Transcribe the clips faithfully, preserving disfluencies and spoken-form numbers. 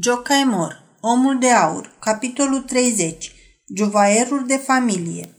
Giocaimor, Omul de Aur, capitolul treizeci, Giovaierul de familie.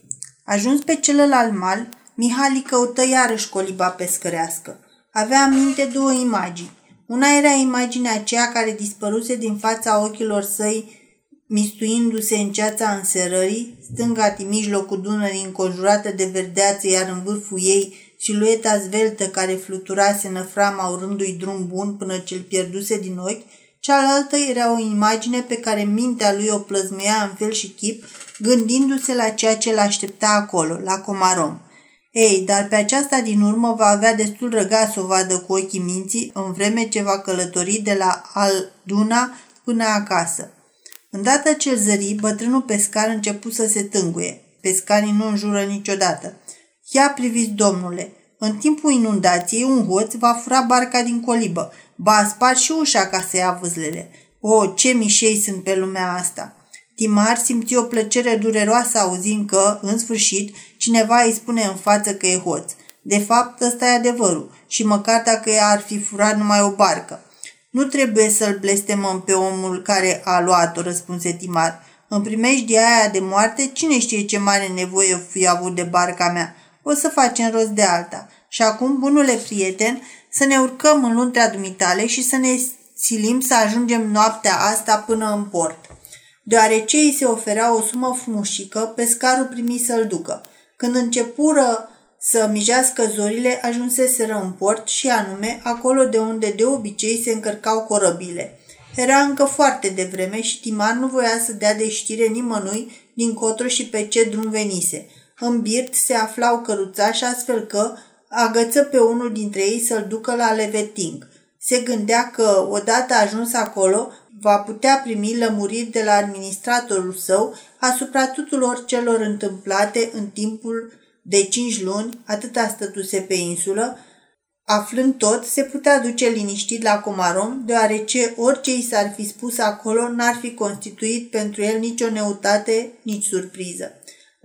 Ajuns pe celălalt mal, Mihali căută iarăși coliba pescărească. Avea în minte două imagini. Una era imaginea aceea care dispăruse din fața ochilor săi, mistuindu-se în ceața înserării, stânga din mijlocul Dunării înconjurată de verdeață, iar în vârful ei silueta zveltă care fluturase năframa urându-i drum bun până ce-l pierduse din ochi. Cealaltă era o imagine pe care mintea lui o plăzmuia în fel și chip, gândindu-se la ceea ce l-aștepta acolo, la Komárom. Ei, dar pe aceasta din urmă va avea destul răgaz să o vadă cu ochii minții, în vreme ce va călători de la Al-Duna până acasă. Îndată ce zări, bătrânul pescar începu să se tânguie. Pescarii nu înjură niciodată. Ia priviți, domnule, în timpul inundației un hoț va fura barca din colibă, ba spar și ușa ca să ia vâzlele. O, ce mișei sunt pe lumea asta! Timar simți o plăcere dureroasă auzind că, în sfârșit, cineva îi spune în față că e hoț. De fapt, ăsta e adevărul și măcar dacă ea ar fi furat numai o barcă. Nu trebuie să-l blestemăm pe omul care a luat-o, răspunse Timar. În primejdia aia de moarte, cine știe ce mare nevoie fi avut de barca mea? O să facem rost de alta. Și acum, bunule prieten, să ne urcăm în luntrea dumitale și să ne silim să ajungem noaptea asta până în port. Deoarece îi se oferea o sumă frumușică, pescarul primi să-l ducă. Când începură să mijească zorile, ajunseseră în port și anume acolo de unde de obicei se încărcau corăbile. Era încă foarte devreme și Timar nu voia să dea de știre nimănui dincotro și pe ce drum venise. În birt se aflau căruțași, astfel că agăță pe unul dintre ei să-l ducă la Leveting. Se gândea că, odată ajuns acolo, va putea primi lămuriri de la administratorul său asupra tuturor celor întâmplate în timpul de cinci luni, atâta stătuse pe insulă. Aflând tot, se putea duce liniștit la Komárom, deoarece orice i s-ar fi spus acolo n-ar fi constituit pentru el nicio neutate, nici surpriză.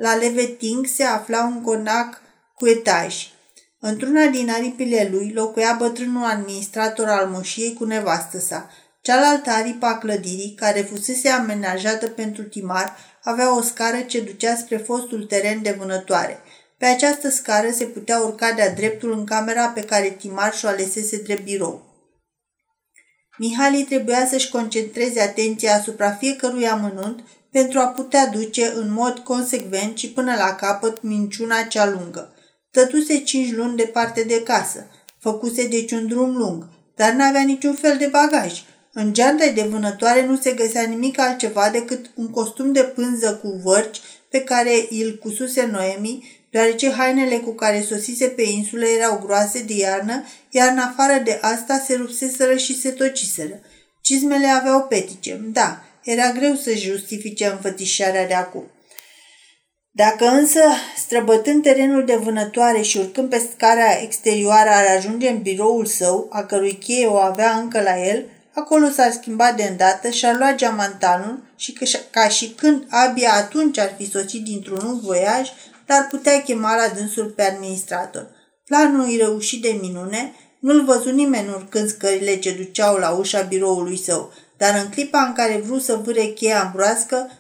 La Leveting se afla un conac cu etaji. Într-una din aripile lui locuia bătrânul administrator al moșiei cu nevastă sa. Cealaltă aripă a clădirii, care fusese amenajată pentru Timar, avea o scară ce ducea spre fostul teren de vânătoare. Pe această scară se putea urca de-a dreptul în camera pe care Timar și-o alesese drept birou. Mihali trebuia să-și concentreze atenția asupra fiecărui amănunt pentru a putea duce în mod consecvent și până la capăt minciuna cea lungă. Tătuse cinci luni departe de casă, făcuse deci un drum lung, dar n-avea niciun fel de bagaj. În geanta de vânătoare nu se găsea nimic altceva decât un costum de pânză cu vărci pe care îl cususe Noemi, deoarece hainele cu care sosise pe insulă erau groase de iarnă, iar în afară de asta se rupseseră și se tociseră. Cizmele aveau petice, da, era greu să-și justifice înfățișarea de acum. Dacă însă, străbătând terenul de vânătoare și urcând pe scara exterioară, ar ajunge în biroul său, a cărui cheie o avea încă la el, acolo s-ar schimba de îndată și-ar lua geamantanul și că, ca și când abia atunci ar fi sosit dintr-un voiaj, dar putea chema la dânsul pe administrator. Planul îi reuși de minune, nu-l văzu nimeni urcând scările ce duceau la ușa biroului său, dar în clipa în care vrut să vâre cheia în broască,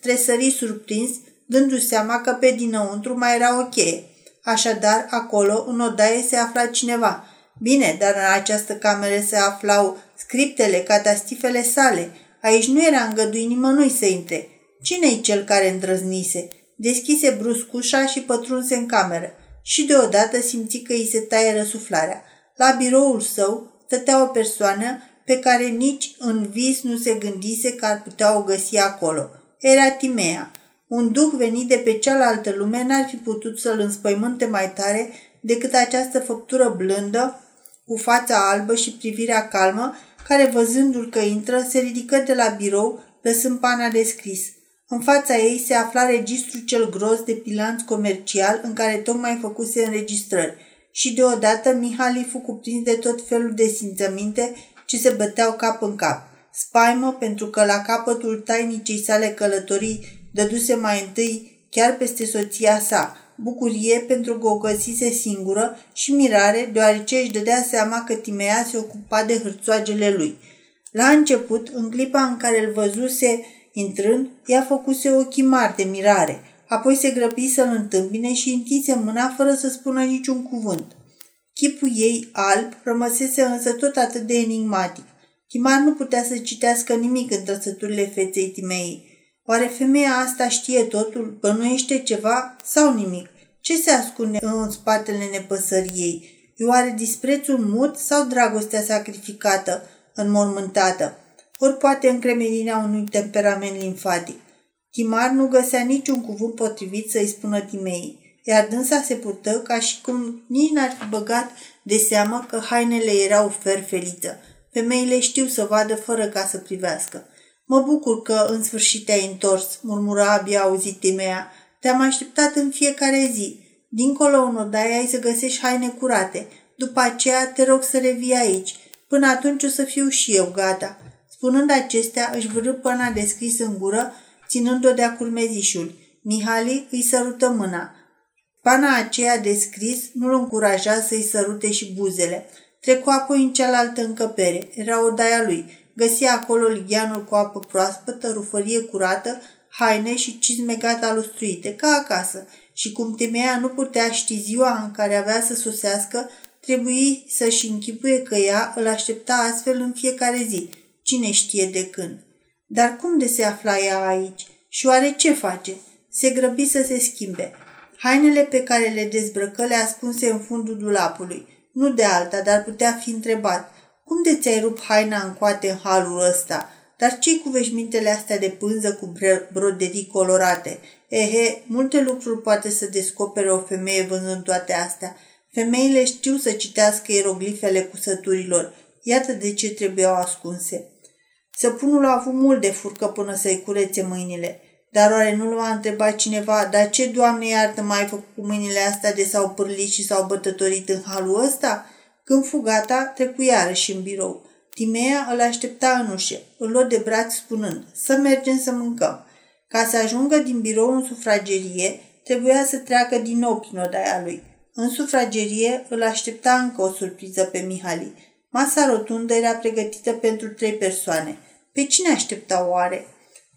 tresări surprins, dându-și seama că pe dinăuntru mai era o cheie. Așadar, acolo, în odaie, se afla cineva. Bine, dar în această cameră se aflau scriptele, catastifele sale. Aici nu era îngăduit nimănui să intre. Cine-i cel care îndrăznise? Deschise brusc ușa și pătrunse în cameră. Și deodată simți că îi se taie răsuflarea. La biroul său stătea o persoană pe care nici în vis nu se gândise că ar putea o găsi acolo. Era Timea. Un duh venit de pe cealaltă lume n-ar fi putut să-l înspăimânte mai tare decât această făptură blândă, cu fața albă și privirea calmă, care, văzându-l că intră, se ridică de la birou, lăsând pana de scris. În fața ei se afla registrul cel gros de bilanț comercial în care tocmai făcuse înregistrări și deodată Mihali fu cuprins de tot felul de simțăminte ce se băteau cap în cap. Spaimă pentru că la capătul tainicei sale călătorii dăduse mai întâi chiar peste soția sa, bucurie pentru că o găsise singură și mirare deoarece își dădea seama că Timea se ocupa de hârțoagele lui. La început, în clipa în care îl văzuse intrând, ea făcuse ochii mari de mirare, apoi se grăbi să-l întâmpine și întinse mâna fără să spună niciun cuvânt. Chipul ei alb rămăsese însă tot atât de enigmatic. Timar nu putea să citească nimic în trăsăturile feței Timei. Oare femeia asta știe totul, bănuiește ceva sau nimic? Ce se ascunde în spatele nepăsării ei? E oare disprețul mut sau dragostea sacrificată, înmormântată? Ori poate încremenirea unui temperament limfatic. Timar nu găsea niciun cuvânt potrivit să-i spună Timei, iar dânsa se purtă ca și cum nici n-ar fi băgat de seamă că hainele erau ferfeliță. Femeile știu să vadă fără ca să privească. Mă bucur că în sfârșit te-ai întors, murmura abia auzit Timea. Te-am așteptat în fiecare zi. Dincolo în odaia ai să găsești haine curate. După aceea te rog să revii aici. Până atunci o să fiu și eu gata. Spunând acestea, își vârâ pâna de scris în gură, ținând-o de-a curmezișul. Mihali îi sărută mâna. Pana aceea de scris nu-l încuraja să-i sărute și buzele. Trecu apoi în cealaltă încăpere. Era odaia lui. Găsia acolo ligheanul cu apă proaspătă, rufărie curată, haine și cizme gata lustruite, ca acasă. Și cum Timea nu putea ști ziua în care avea să sosească, trebuie să-și închipuie că ea îl aștepta astfel în fiecare zi, cine știe de când. Dar cum de se afla ea aici? Și oare ce face? Se grăbi să se schimbe. Hainele pe care le dezbrăcă le ascunse în fundul dulapului. Nu de alta, dar putea fi întrebat. Cum de ți-ai rupt haina în coate în halul ăsta? Dar ce-i cu veșmintele astea de pânză cu broderii colorate? Ehe, multe lucruri poate să descopere o femeie vânzând toate astea. Femeile știu să citească ieroglifele cusăturilor. Iată de ce trebuiau ascunse. Săpunul a avut mult de furcă până să-i curețe mâinile. Dar oare nu l-a întrebat cineva, dar ce, Doamne iartă, mai ai făcut cu mâinile astea de s-au pârlit și s-au bătătorit în halul ăsta? Când fu gata, trecu iarăși în birou. Timea îl aștepta în ușă, îl luă de braț spunând, să mergem să mâncăm. Ca să ajungă din birou în sufragerie, trebuia să treacă din nou prin odaia lui. În sufragerie îl aștepta încă o surpriză pe Mihali. Masa rotundă era pregătită pentru trei persoane. Pe cine aștepta oare?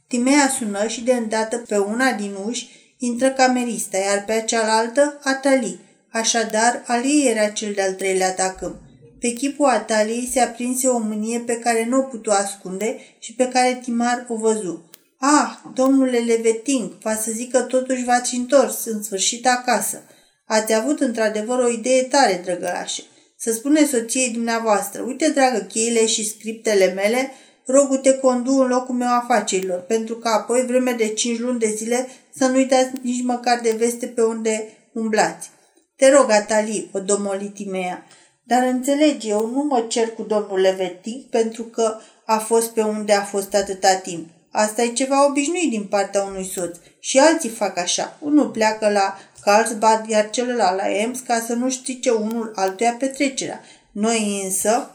Timea sună și de îndată pe una din uși intră camerista, iar pe cealaltă Atalia. Așadar, Ali era cel de-al treilea atacâm. Pe chipul Ataliei se aprinse o mânie pe care nu o putea ascunde și pe care Timar o văzu. Ah, domnule Leveting, va să zic că totuși v-ați întors, în sfârșit acasă. Ați avut într-adevăr o idee tare, drăgălașe. Să spune soției dumneavoastră, uite, dragă, cheile și scriptele mele, rogu te condu în locul meu afacerilor, pentru că apoi, vreme de cinci luni de zile, să nu-i dați nici măcar de veste pe unde umblați. Te rog, Atalia, o domoli Timea. Dar înțelegi, eu nu mă cer cu domnul Leveting pentru că a fost pe unde a fost atâta timp. Asta e ceva obișnuit din partea unui soț și alții fac așa. Unul pleacă la Carlsbad, iar celălalt la Ems ca să nu strice unul altuia petrecerea. Noi însă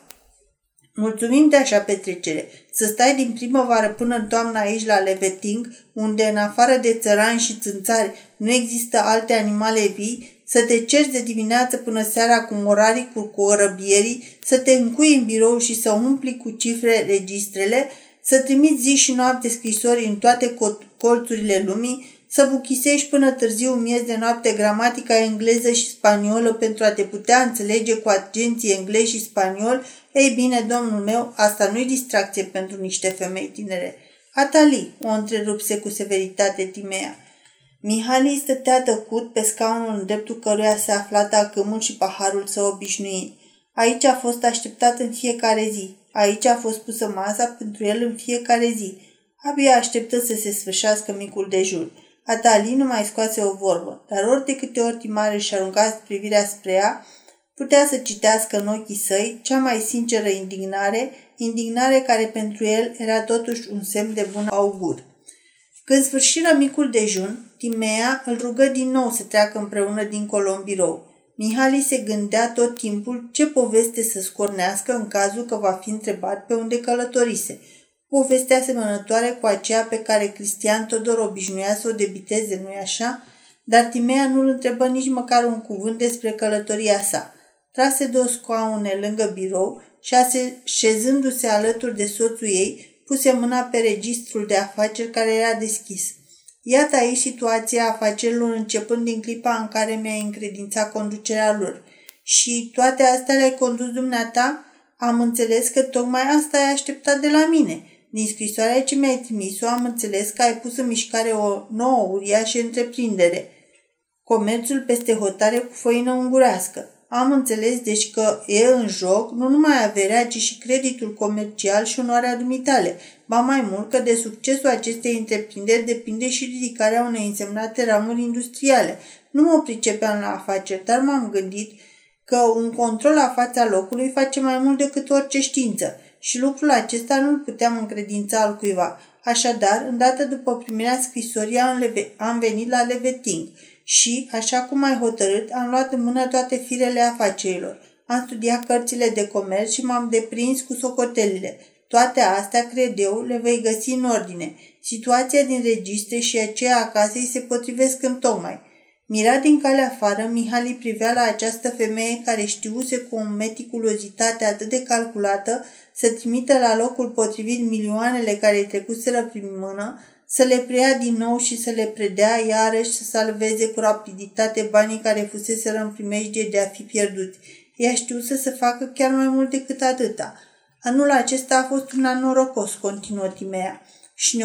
mulțumim de așa petrecere. Să stai din primăvară până în toamnă aici la Leveting, unde în afară de țărani și țânțari nu există alte animale vii, să te cerci de dimineață până seara cu morarii, cu corăbierii, să te încui în birou și să umpli cu cifre registrele, să trimiți zi și noapte scrisori în toate colțurile lumii, să buchisești până târziu miez de noapte gramatica engleză și spaniolă pentru a te putea înțelege cu agenții englezi și spanioli. Ei bine, domnul meu, asta nu-i distracție pentru niște femei tinere. Atalia, o întrerupse cu severitate Timea. Mihali stătea tăcut pe scaunul în dreptul căruia se afla tacâmul și paharul său obișnuit. Aici a fost așteptat în fiecare zi. Aici a fost pusă masa pentru el în fiecare zi. Abia așteptă să se sfârșească micul dejun. Atalia nu mai scoase o vorbă, dar ori de câte ori Timar își arunca privirea spre ea, putea să citească în ochii săi cea mai sinceră indignare, indignare care pentru el era totuși un semn de bun augur. Când sfârșiră micul dejun, Timea îl rugă din nou să treacă împreună dincolo în birou. Mihali se gândea tot timpul ce poveste să scornească în cazul că va fi întrebat pe unde călătorise. Poveste asemănătoare cu aceea pe care Cristian Todor obișnuia să o debiteze, nu-i așa? Dar Timea nu-l întrebă nici măcar un cuvânt despre călătoria sa. Trase două scaune lângă birou și așezându-se alături de soțul ei, puse mâna pe registrul de afaceri care era deschis. Iată aici situația afacerilor începând din clipa în care mi-ai încredințat conducerea lor. Și toate astea le-ai condus dumneata? Am înțeles că tocmai asta ai așteptat de la mine. Din scrisoarea ce mi-ai trimis-o am înțeles că ai pus în mișcare o nouă uriașă întreprindere. Comerțul peste hotare cu făină ungurească. Am înțeles deci că e în joc nu numai averea, ci și creditul comercial și onoarea dumitale. Ba mai mult că de succesul acestei întreprinderi depinde și ridicarea unei însemnate ramuri industriale. Nu mă pricepeam la afaceri, dar m-am gândit că un control la fața locului face mai mult decât orice știință și lucrul acesta nu-l puteam încredința al cuiva. Așadar, îndată după primirea scrisorii am venit la Leveting și, așa cum ai hotărât, am luat în mână toate firele afacerilor. Am studiat cărțile de comerț și m-am deprins cu socotelile. Toate astea, cred eu, le vei găsi în ordine. Situația din registre și aceea a casei se potrivesc întocmai. Mirat din calea afară, Mihali privea la această femeie care știuse cu o meticulozitate atât de calculată să trimită la locul potrivit milioanele care trecuseră prin mână, să le preia din nou și să le predea iarăși, să salveze cu rapiditate banii care fuseseră în primejdie de a fi pierduți. Ea știuse să facă chiar mai mult decât atâta. Anul acesta a fost un an norocos, continuă Timea, și,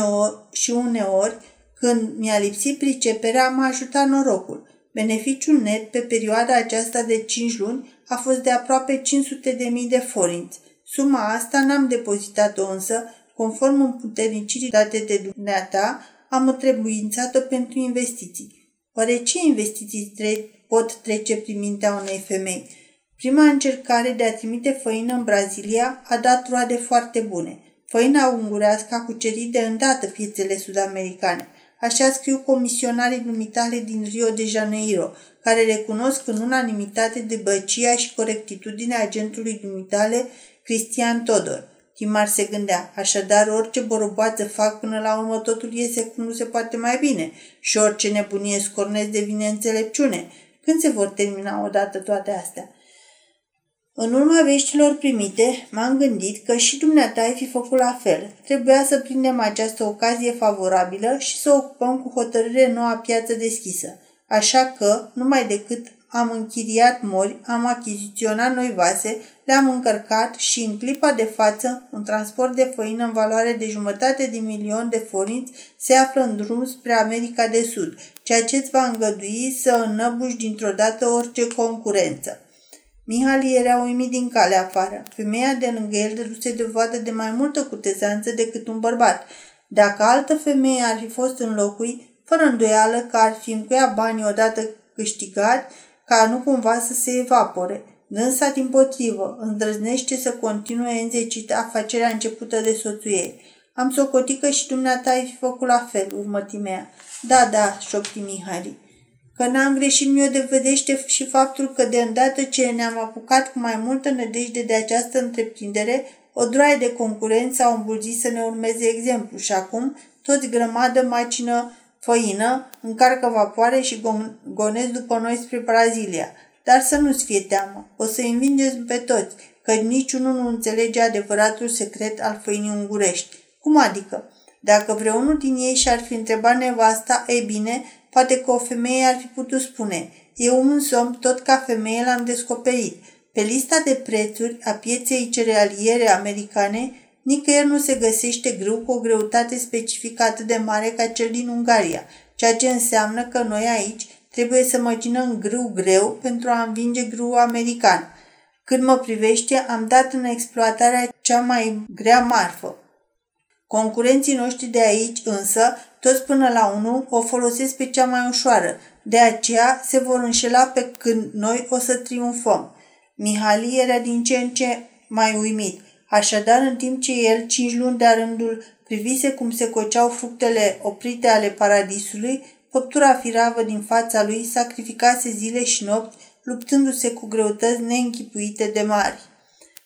și uneori, când mi-a lipsit priceperea, m-a ajutat norocul. Beneficiul net pe perioada aceasta de cinci luni a fost de aproape cinci sute de mii de forinți. Suma asta n-am depozitat-o însă, conform împuternicirii date de dumneata, am întrebuințat-o pentru investiții. Oare ce investiții tre- pot trece prin mintea unei femei? Prima încercare de a trimite făină în Brazilia a dat roade foarte bune. Făina ungurească a cucerit de îndată piețele sud-americane. Așa scriu comisionarii dumitale din Rio de Janeiro, care recunosc în unanimitate debăcia și corectitudinea agentului dumitale Cristian Todor. Timar se gândea, așadar orice boroboață fac până la urmă totul iese cum nu se poate mai bine și orice nebunie scornesc devine înțelepciune. Când se vor termina odată toate astea? În urma veștilor primite, m-am gândit că și dumneata ai fi făcut la fel. Trebuia să prindem această ocazie favorabilă și să ocupăm cu hotărâre noua piață deschisă. Așa că, numai decât am închiriat mori, am achiziționat noi vase, le-am încărcat și în clipa de față, un transport de făină în valoare de jumătate de milion de forinți se află în drum spre America de Sud, ceea ce îți va îngădui să înnăbuși dintr-o dată orice concurență. Mihali era uimit din calea afară. Femeia de lângă el dăduse dovadă de mai multă cutezanță decât un bărbat. Dacă altă femeie ar fi fost în locui, fără îndoială că ar fi încuia banii odată câștigați, ca nu cumva să se evapore. Dânsa, dimpotrivă, îndrăznește să continue înzecit afacerea începută de soțul ei. Am socotit că și dumneata ai fi făcut la fel, urmă Timea. Da, da, șopti Mihali. Că n-am greșit mi-o devedește și faptul că de îndată ce ne-am apucat cu mai multă nădejde de această întreprindere, o droaie de concurență au îmbulzit să ne urmeze exemplu și acum toți grămadă macină făină, încarcă vapoare și gonesc după noi spre Brazilia. Dar să nu-ți fie teamă, o să-i învingeți pe toți, că niciunul nu înțelege adevăratul secret al făinii ungurești. Cum adică? Dacă vreunul din ei și-ar fi întrebat nevasta, ei bine, poate că o femeie ar fi putut spune, eu însumi, tot ca femeie, l-am descoperit. Pe lista de prețuri a pieței cerealiere americane, nicăieri nu se găsește grâu cu o greutate specifică atât de mare ca cel din Ungaria, ceea ce înseamnă că noi aici trebuie să măcinăm grâu greu pentru a învinge grâul american. Când mă privește, am dat în exploatarea cea mai grea marfă. Concurenții noștri de aici, însă, toți până la unul, o folosesc pe cea mai ușoară. De aceea se vor înșela pe când noi o să triumfăm. Mihali era din ce în ce mai uimit. Așadar, în timp ce el, cinci luni de-a rândul, privise cum se coceau fructele oprite ale paradisului, făptura firavă din fața lui sacrificase zile și nopți, luptându-se cu greutăți neînchipuite de mari.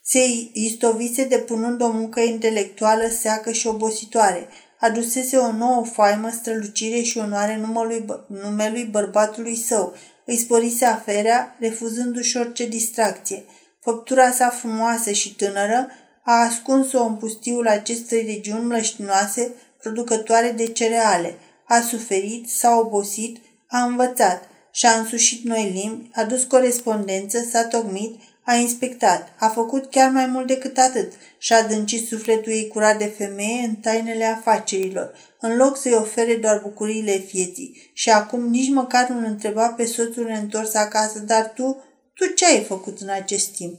Se istovise depunând o muncă intelectuală seacă și obositoare, adusese o nouă faimă, strălucire și onoare numelui, bă- numelui bărbatului său, îi sporise aferea, refuzându-și orice distracție. Făptura sa frumoasă și tânără a ascuns-o în pustiul acestei regiuni mlăștinoase, producătoare de cereale. A suferit, s-a obosit, a învățat, și-a însușit noi limbi, a dus corespondență, s-a tocmit, a inspectat, a făcut chiar mai mult decât atât și-a adâncit sufletul ei curat de femeie în tainele afacerilor, în loc să-i ofere doar bucuriile vieții. Și acum nici măcar nu-l întreba pe soțul întors acasă: dar tu, tu ce ai făcut în acest timp?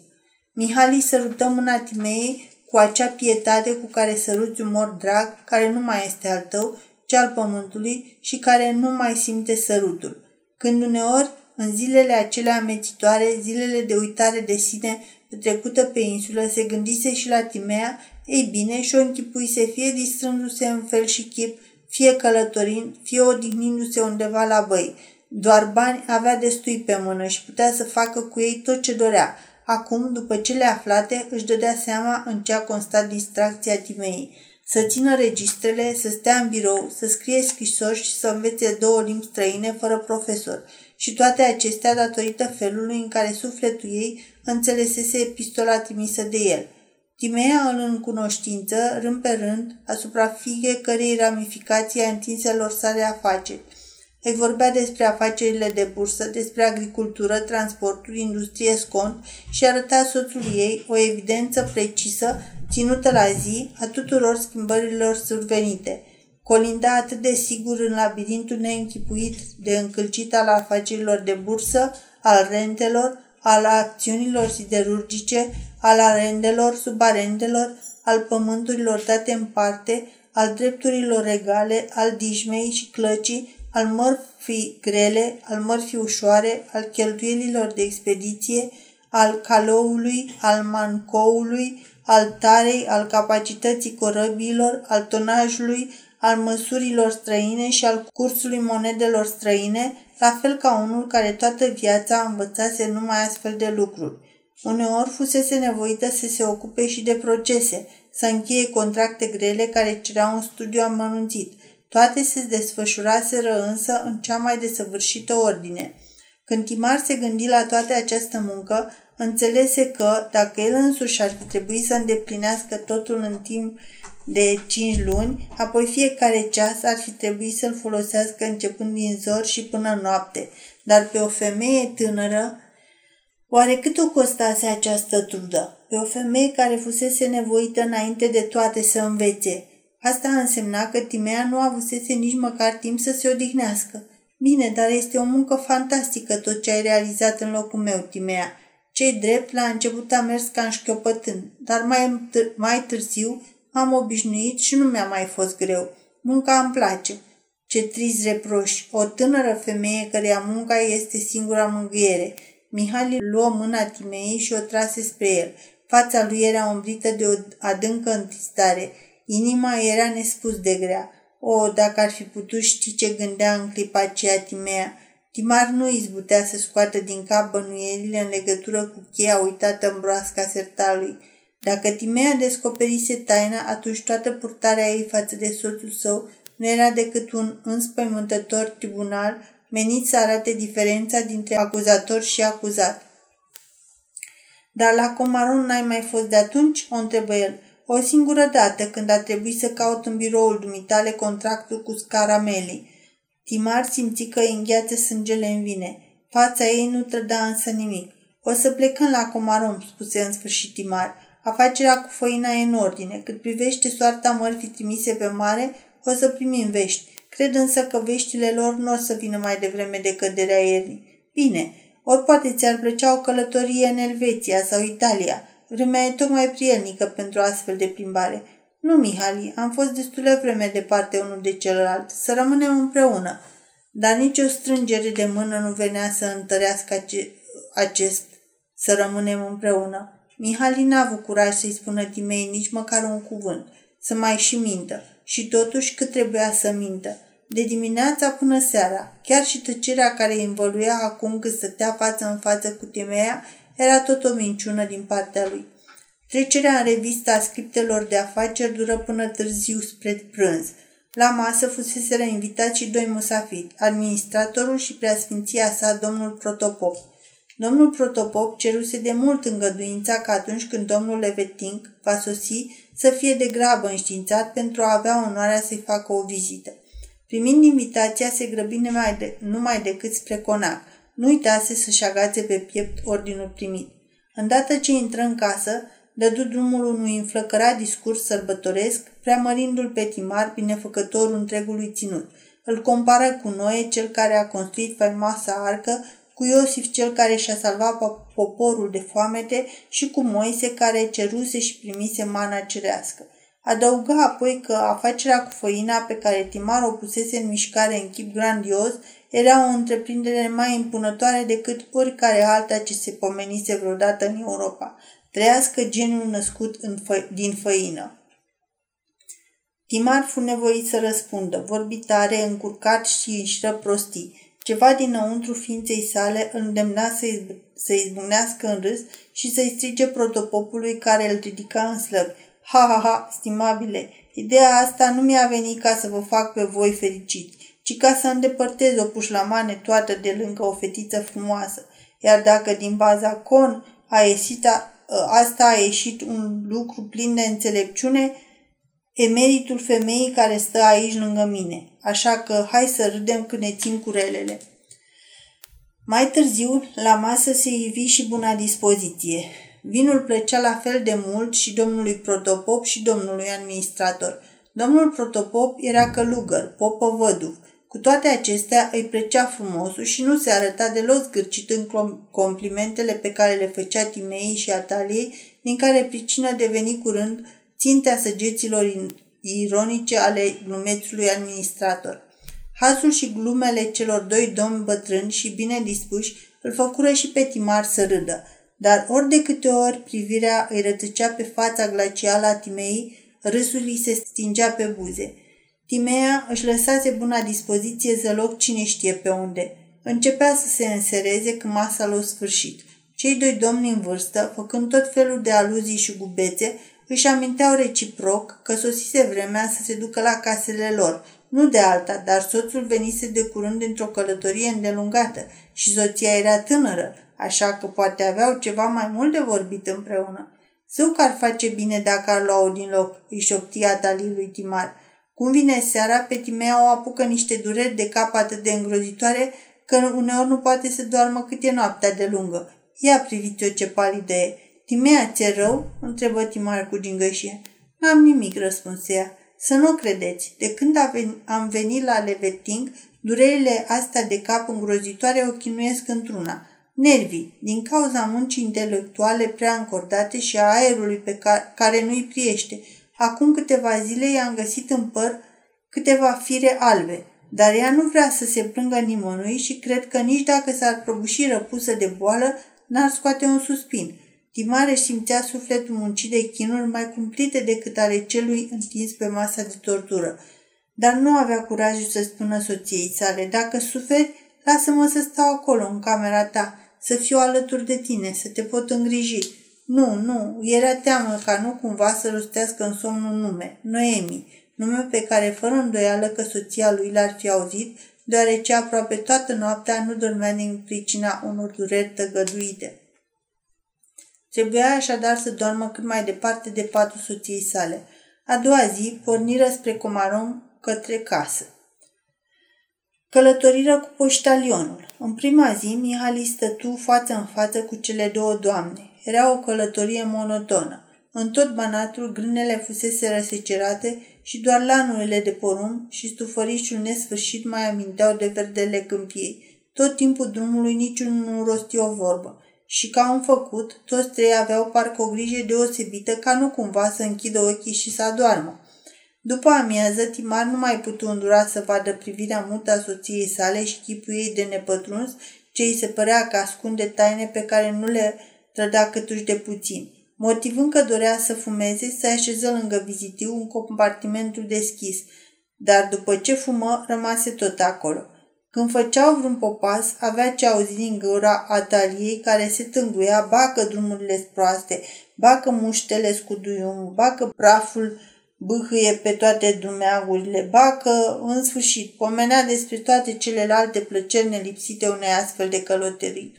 Mihali sărută mâna Timeei cu acea pietate cu care săruți un mor drag, care nu mai este al tău, ci al pământului și care nu mai simte sărutul. Când uneori, în zilele acelea amețitoare, zilele de uitare de sine petrecută pe insulă, se gândise și la Timea, ei bine, și-o închipuise fie distrându-se în fel și chip, fie călătorind, fie odihnindu-se undeva la băi. Doar bani avea destui pe mână și putea să facă cu ei tot ce dorea. Acum, după cele aflate, își dădea seama în ce a constat distracția Timeei. Să țină registrele, să stea în birou, să scrie scrisori și să învețe două limbi străine fără profesor. Și toate acestea datorită felului în care sufletul ei înțelesese epistola trimisă de el. Timea îl în cunoștință, rând pe rând, asupra fiecărei ramificații a întinselor sale afaceri. Îi vorbea despre afacerile de bursă, despre agricultură, transporturi, industrie, scont și arăta soțul ei o evidență precisă, ținută la zi, a tuturor schimbărilor survenite. Colinda atât de sigur în labirintul neînchipuit de încălcit al afacerilor de bursă, al rentelor, al acțiunilor siderurgice, al arendelor, subarendelor, al pământurilor date în parte, al drepturilor regale, al dijmei și clăcii, al mărfii grele, al mărfii ușoare, al cheltuielilor de expediție, al caloului, al mancoului, al tarei, al capacității corăbiilor, al tonajului, al măsurilor străine și al cursului monedelor străine, la fel ca unul care toată viața învățase numai astfel de lucruri. Uneori fusese nevoită să se ocupe și de procese, să încheie contracte grele care cereau un studiu amănunțit. Toate se desfășuraseră însă în cea mai desăvârșită ordine. Când Timar se gândi la toată această muncă, înțelese că, dacă el însuși ar fi trebuit să îndeplinească totul în timp de cinci luni, apoi fiecare ceas ar fi trebuit să-l folosească începând din zor și până noapte. Dar pe o femeie tânără, oare cât o costase această trudă? Pe o femeie care fusese nevoită înainte de toate să învețe. Asta însemna că Timea nu avusese nici măcar timp să se odihnească. Bine, dar este o muncă fantastică tot ce ai realizat în locul meu, Timea. Cei drept, la început a mers ca înșchiopătând, dar mai, târ- mai târziu am obișnuit și nu mi-a mai fost greu. Munca îmi place. Ce trizi reproși! O tânără femeie căreia munca este singura mângâiere. Mihali luă mâna Timeei și o trase spre el. Fața lui era umbrită de o adâncă întristare. Inima era nespus de grea. O, dacă ar fi putut ști ce gândea în clipa aceea Timea. Timar nu izbutea să scoată din cap bănuielile în legătură cu cheia uitată în broasca sertarului. Dacă Timea descoperise taina, atunci toată purtarea ei față de soțul său nu era decât un înspăimântător tribunal menit să arate diferența dintre acuzator și acuzat. Dar la Komárom n-ai mai fost de atunci? O întrebă el. O singură dată, când a trebuit să caut în biroul dumitale contractul cu Scaramelii. Timar simți că îi îngheață sângele în vine. Fața ei nu trăda însă nimic. O să plecăm la Komárom, spuse în sfârșit Timar. Afacerea cu făina e în ordine. Cât privește soarta mărfii trimise pe mare, o să primim vești. Cred însă că veștile lor nu o să vină mai devreme de căderea iernii. Bine, ori poate ți-ar plăcea o călătorie în Elveția sau Italia. Vremea e tocmai prielnică pentru astfel de plimbare. Nu, Mihali, am fost destulă vreme departe unul de celălalt, să rămânem împreună. Dar nicio strângere de mână nu venea să întărească ace- acest să rămânem împreună. Mihali n-a avut curaj să-i spună Timei nici măcar un cuvânt, să mai și mintă, și totuși cât trebuia să mintă. De dimineața până seara, chiar și tăcerea care îi învăluia acum când stătea față în față cu Timea, era tot o minciună din partea lui. Trecerea în revista a scriptelor de afaceri dură până târziu spre prânz. La masă fuseseră invitați și doi musafiri, administratorul și preasfinția sa, domnul Protopop. Domnul Protopop ceruse de mult îngăduința că atunci când domnul Leveting va sosi să fie de grabă înștiințat pentru a avea onoarea să-i facă o vizită. Primind invitația, se grăbi numai, de, numai decât spre conac. Nu uitase să-și agațe pe piept ordinul primit. Îndată ce intră în casă, dădu drumul unui înflăcărat discurs sărbătoresc, preamărindu-l pe Timar, binefăcătorul întregului ținut. Îl compară cu Noe, cel care a construit faimoasa arcă, cu Iosif, cel care și-a salvat poporul de foamete, și cu Moise, care ceruse și primise mana cerească. Adăuga apoi că afacerea cu făina pe care Timar o pusese în mișcare în chip grandios era o întreprindere mai impunătoare decât oricare alta ce se pomenise vreodată în Europa. Trăiască geniul născut în fă- din făină. Timar fu nevoit să răspundă, vorbi tare, încurcat și înșiră prostii. Ceva dinăuntru ființei sale îl îndemna să izbucnească în râs și să-i strige Protopopului, care îl ridica în slăbi. Ha, ha, ha, stimabile, ideea asta nu mi-a venit ca să vă fac pe voi fericiți, ci ca să îndepărtez o pușlamane toată de lângă o fetiță frumoasă. Iar dacă din bazacon a ieșit a, asta a ieșit un lucru plin de înțelepciune, e meritul femeii care stă aici lângă mine. Așa că hai să râdem când ne țin curelele. Mai târziu, la masă se ivi și buna dispoziție. Vinul plăcea la fel de mult și domnului Protopop și domnului administrator. Domnul Protopop era călugăr, popă văduv. Cu toate acestea îi plăcea frumosul și nu se arăta deloc zgârcit în complimentele pe care le făcea Timei și Ataliei, din care pricina deveni curând țintea săgeților ironice ale glumețului administrator. Hasul și glumele celor doi domni bătrâni și bine dispuși îl făcură și pe Timar să râdă, dar ori de câte ori privirea îi rătăcea pe fața glacială a Timei, râsul îi se stingea pe buze. Timea își lăsase buna dispoziție zăloc cine știe pe unde. Începea să se însereze când masa l-a sfârșit. Cei doi domni în vârstă, făcând tot felul de aluzii și gubețe, își aminteau reciproc că sosise vremea să se ducă la casele lor. Nu de alta, dar soțul venise de curând într-o călătorie îndelungată și soția era tânără, așa că poate aveau ceva mai mult de vorbit împreună. Zău că ar face bine dacă ar lua-o din loc, îi șoptia Atalii lui Timar. Cum vine seara, pe Timea o apucă niște dureri de cap atât de îngrozitoare că uneori nu poate să doarmă cât e noaptea de lungă. Ia priviți-o ce palidă e! Timea, ți-e rău?" întrebă Timar cu gingășie. N-am nimic," răspunse ea. Să nu credeți, de când am venit la Leveting, durerile astea de cap îngrozitoare o chinuiesc într-una. Nervii, din cauza muncii intelectuale prea încordate și a aerului pe care nu-i priește. Acum câteva zile i-am găsit în păr câteva fire albe, dar ea nu vrea să se plângă nimănui și cred că nici dacă s-ar prăbuși răpusă de boală, n-ar scoate un suspin." Timar își simțea sufletul muncit de chinuri mai cumplite decât ale celui întins pe masa de tortură, dar nu avea curajul să spună soției sale: dacă suferi, lasă-mă să stau acolo, în camera ta, să fiu alături de tine, să te pot îngriji. Nu, nu, era teamă ca nu cumva să rostească în somn un nume, Noemi, nume pe care fără îndoială că soția lui l-ar fi auzit, deoarece aproape toată noaptea nu dormea din pricina unor dureri tăgăduite. Trebuia așadar să doarmă cât mai departe de patul soției sale. A doua zi porniră spre Komárom către casă. Călătoriră cu poștalionul. În prima zi, Mihali stătu față în față cu cele două doamne. Era o călătorie monotonă. În tot Banatul, grânele fusese răsecerate și doar lanurile de porumb și stufărișul nesfârșit mai aminteau de verdele câmpiei. Tot timpul drumului niciunul nu rosti o vorbă. Și ca un făcut, toți trei aveau parcă o grijă deosebită ca nu cumva să închidă ochii și să adoarmă. După amiază, Timar nu mai putu îndura să vadă privirea mută a soției sale și chipul ei de nepătruns, ce îi se părea că ascunde taine pe care nu le trăda câtuși de puțin. Motivând că dorea să fumeze, se așeză lângă vizitiu în compartimentul deschis, dar după ce fumă, rămase tot acolo. Când făceau vreun popas, avea ce auzi din gura Ataliei, care se tânguia: bacă drumurile proaste, bacă muștele scuduiumul, bacă praful bâhâie pe toate drumeagurile, bacă, în sfârșit, pomenea despre toate celelalte plăceri nelipsite unei astfel de călătorii.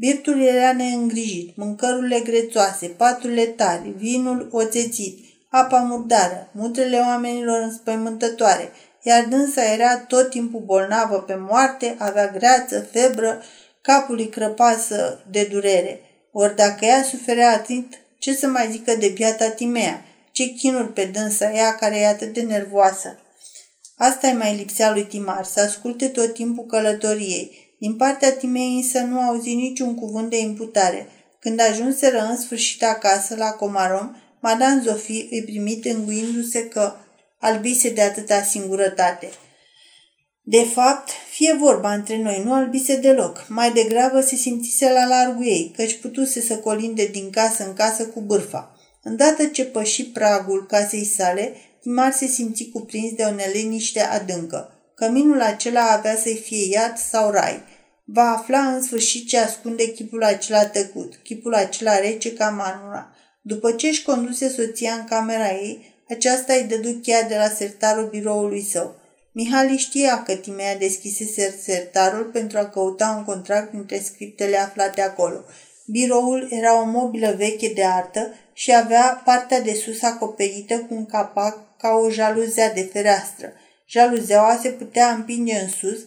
Birtul era neîngrijit, mâncărurile grețoase, paturile tari, vinul oțețit, apa murdară, mutrele oamenilor înspăimântătoare, iar dânsa era tot timpul bolnavă pe moarte, avea greață, febră, capul îi crăpa de durere. Ori dacă ea suferea atât, ce să mai zică de biata Timea? Ce chinuri pe dânsa ea care e atât de nervoasă! Asta îi mai lipsea lui Timar, să asculte tot timpul călătoriei. Din partea Timei însă nu auzi niciun cuvânt de imputare. Când ajunseră în sfârșit acasă la Komárom, Madame Zofie îi primit înguindu-se că albise de atâta singurătate. De fapt, fie vorba între noi, nu albise deloc. Mai degrabă se simțise la largul ei, căci putuse să colinde din casă în casă cu bârfa. Îndată ce păși pragul casei sale, Timar se simți cuprins de o neliniște adâncă. Căminul acela avea să-i fie iad sau rai. Va afla în sfârșit ce ascunde chipul acela tăcut, chipul acela rece ca marmura. După ce își conduse soția în camera ei, aceasta îi dădu cheia de la sertarul biroului său. Mihali știa că Timea deschisese sertarul pentru a căuta un contract dintre scriptele aflate acolo. Biroul era o mobilă veche de artă și avea partea de sus acoperită cu un capac ca o jaluzea de fereastră. Jaluzeaua se putea împinge în sus,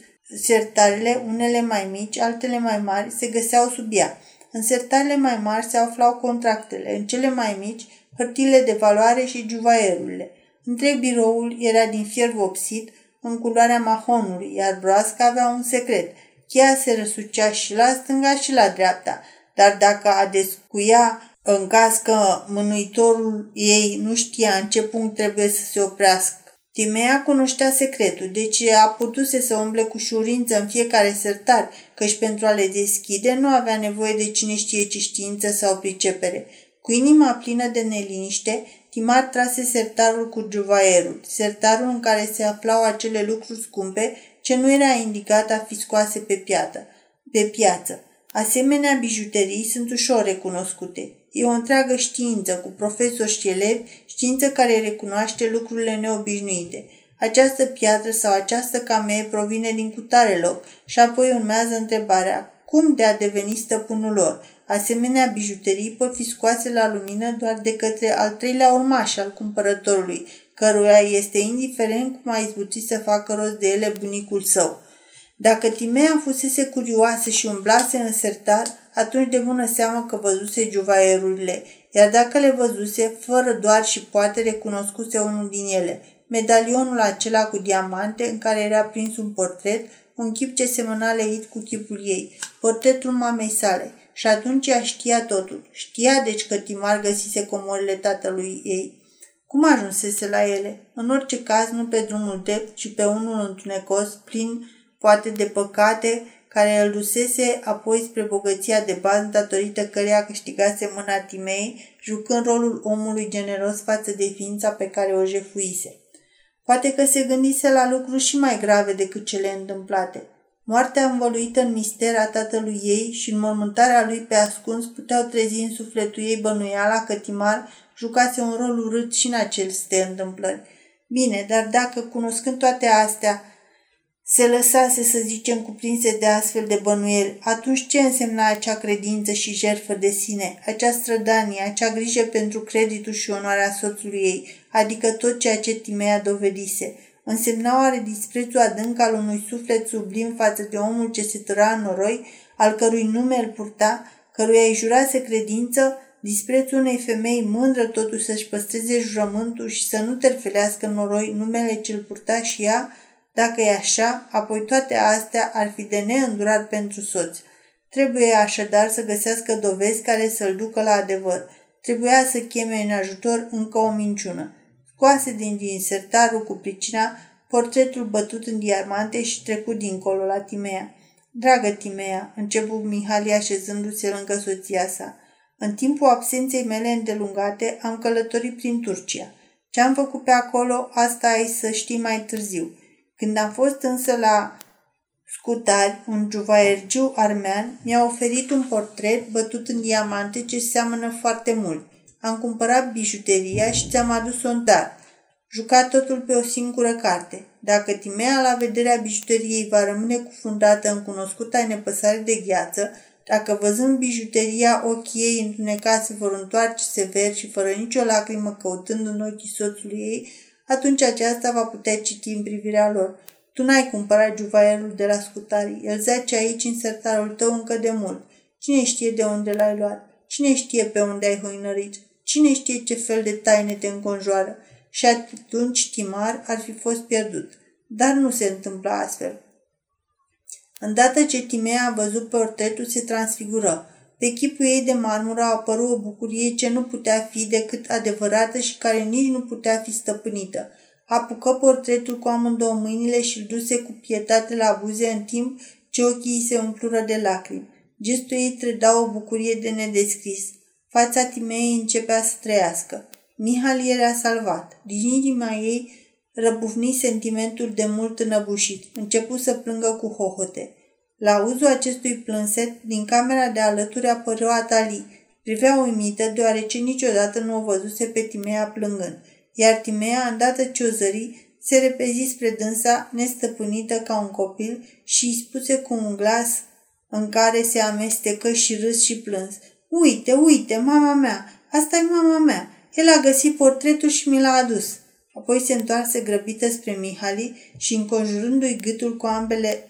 sertarele, unele mai mici, altele mai mari, se găseau sub ea. În sertarele mai mari se aflau contractele, în cele mai mici, hârtile de valoare și giuvaierurile. Întreg biroul era din fier vopsit, în culoarea mahonului, iar broasca avea un secret. Cheia se răsucea și la stânga și la dreapta, dar dacă a descuia în caz că mânuitorul ei nu știa în ce punct trebuie să se oprească. Timea cunoștea secretul, deci a putut să umble cu ușurință în fiecare sertar, căci pentru a le deschide nu avea nevoie de cine știe ce știință sau pricepere. Cu inima plină de neliniște, Timar trase sertarul cu giuvaierul, sertarul în care se aflau acele lucruri scumpe ce nu era indicat a fi scoase pe, piață, pe piață. Asemenea bijuterii sunt ușor recunoscute. E o întreagă știință cu profesori și elevi, știință care recunoaște lucrurile neobișnuite. Această piatră sau această camee provine din cutare loc și apoi urmează întrebarea cum de a deveni stăpânul lor. Asemenea bijuterii pot fi scoase la lumină doar de către al treilea urmaș al cumpărătorului, căruia este indiferent cum a izbutit să facă rost de ele bunicul său. Dacă Timea fusese curioasă și umblase în sertar, atunci de bună seamă că văzuse giuvaierurile, iar dacă le văzuse, fără doar și poate recunoscuse unul din ele, medalionul acela cu diamante în care era prins un portret, un chip ce semăna leit cu chipul ei, portretul mamei sale. Și atunci ea știa totul. Știa deci că Timar găsise comorile tatălui ei. Cum ajunsese la ele? În orice caz, nu pe drumul drept, ci pe unul întunecos, plin poate de păcate, care îl dusese apoi spre bogăția de bază datorită căreia câștigase mâna Timei, jucând rolul omului generos față de ființa pe care o jefuise. Poate că se gândise la lucruri și mai grave decât cele întâmplate. Moartea învăluită în mister a tatălui ei și înmormântarea lui pe ascuns puteau trezi în sufletul ei bănuiala că Timar jucase un rol urât și în aceste întâmplări. Bine, dar dacă, cunoscând toate astea, se lăsase, să zicem, cuprinse de astfel de bănuieli, atunci ce însemna acea credință și jertfă de sine, acea strădanie, acea grijă pentru creditul și onoarea soțului ei, adică tot ceea ce Timea dovedise? Însemna oare disprețul adânc al unui suflet sublim față de omul ce se tăra în noroi, al cărui nume îl purta, căruia îi jurase credință, disprețul unei femei mândră totuși să-și păstreze jurământul și să nu terfelească în noroi numele ce îl purta și ea? Dacă e așa, apoi toate astea ar fi de neîndurat pentru soț. Trebuie așadar să găsească dovezi care să-l ducă la adevăr. Trebuia să cheme în ajutor încă o minciună. Scoase din, din sertarul cu pricina portretul bătut în diamante și trecut dincolo la Timea. "Dragă Timea", începu Mihali așezându-se lângă soția sa, "în timpul absenței mele îndelungate am călătorit prin Turcia. Ce-am făcut pe acolo, asta ai să știi mai târziu. Când am fost însă la Scutari, un giuvaiergiu armean mi-a oferit un portret bătut în diamante ce seamănă foarte mult. Am cumpărat bijuteria și ți-am adus-o în dar. Juca totul pe o singură carte. Dacă Timea la vederea bijuteriei va rămâne cufundată în cunoscuta nepăsare de gheață, dacă văzând bijuteria, ochii ei întunecați se vor întoarce sever și fără nicio lacrimă căutând în ochii soțului ei, atunci aceasta va putea citi în privirea lor. Tu n-ai cumpărat juvaierul de la Scutari, el zace aici în sertarul tău încă de mult. Cine știe de unde l-ai luat? Cine știe pe unde ai hoinărit? Cine știe ce fel de taine te înconjoară? Și atunci Timar ar fi fost pierdut. Dar nu se întâmplă astfel. Îndată ce Timea a văzut portretul, se transfigură. Pe chipul ei de marmură a apărut o bucurie ce nu putea fi decât adevărată și care nici nu putea fi stăpânită. Apucă portretul cu amândouă mâinile și îl duse cu pietate la buze în timp ce ochii ei se umplură de lacrimi. Gestul ei trăda o bucurie de nedescris. Fața Timei începea să trăiască. Mihal era salvat. Din inima ei răbufni sentimentul de mult înăbușit. Începu să plângă cu hohote. La auzul acestui plânset, din camera de alături apăreau Atalia. Privea uimită, deoarece niciodată nu o văzuse pe Timea plângând. Iar Timea, îndată ce o zări, se repezi spre dânsa, nestăpânită ca un copil, și îi spuse cu un glas în care se amestecă și râs și plâns: Uite, uite, mama mea! Asta-i mama mea! El a găsit portretul și mi l-a adus. Apoi se întoarse grăbită spre Mihali și, înconjurându-i gâtul cu ambele,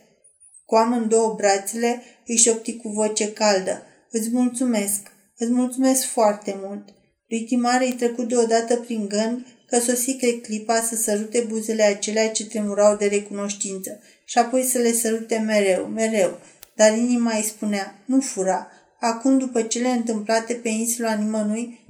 cu amândouă brațele, îi șopti cu voce caldă: Îți mulțumesc! Îți mulțumesc foarte mult! Lui Timar îi trecut deodată prin gând că sosi clipa să sărute buzele acelea ce tremurau de recunoștință și apoi să le sărute mereu, mereu, dar inima îi spunea: nu fura! Acum, după cele întâmplate pe insula nimănui,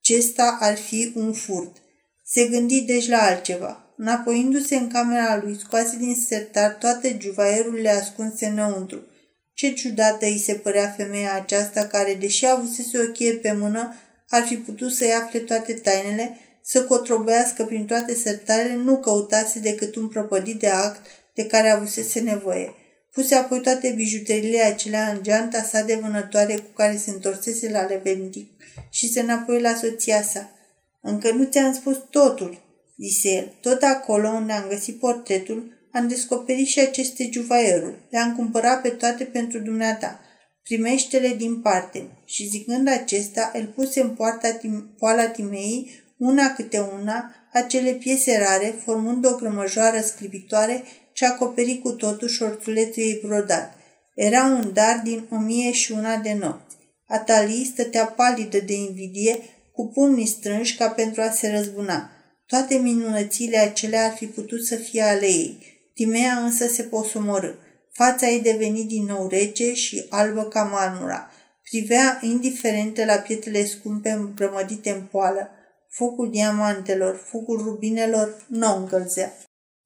acesta ar fi un furt. Se gândi deci la altceva. Înapoiindu-se în camera lui, scoase din sertar toate juvaierurile ascunse înăuntru. Ce ciudată îi se părea femeia aceasta care, deși avusese o cheie pe mână, ar fi putut să-i afle toate tainele, să cotrobească prin toate sertarele, nu căutase decât un prăpădit de act de care avusese nevoie. Puse apoi toate bijuteriile acelea în geanta sa de vânătoare cu care se întorsese la Leveting și se înapoi la soția sa. Încă nu ți-am spus totul, zise el. Tot acolo unde am găsit portretul, am descoperit și aceste juvaieruri. Le-am cumpărat pe toate pentru dumneata. Primește-le din parte. Și zicând acesta, el puse în poarta tim- poala Timei, una câte una, acele piese rare, formând o grămăjoară sclipitoare și acoperi cu totul șorțulețul ei brodat. Era un dar din o mie și una de nopți. Atalia stătea palidă de invidie, cu pumnii strânși ca pentru a se răzbuna. Toate minunățile acelea ar fi putut să fie ale ei. Timea însă se posomorâ. Fața ei deveni din nou rece și albă ca marmura. Privea indiferentă la pietrele scumpe îngrămădite în poală. Focul diamantelor, focul rubinelor nu încălzea.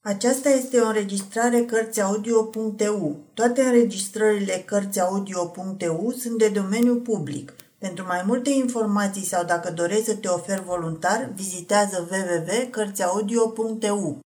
Aceasta este o înregistrare cărți audio punct e u. Toate înregistrările cărți audio punct e u sunt de domeniu public. Pentru mai multe informații sau dacă dorești să te oferi voluntar, vizitează w w w punct cărți audio punct e u.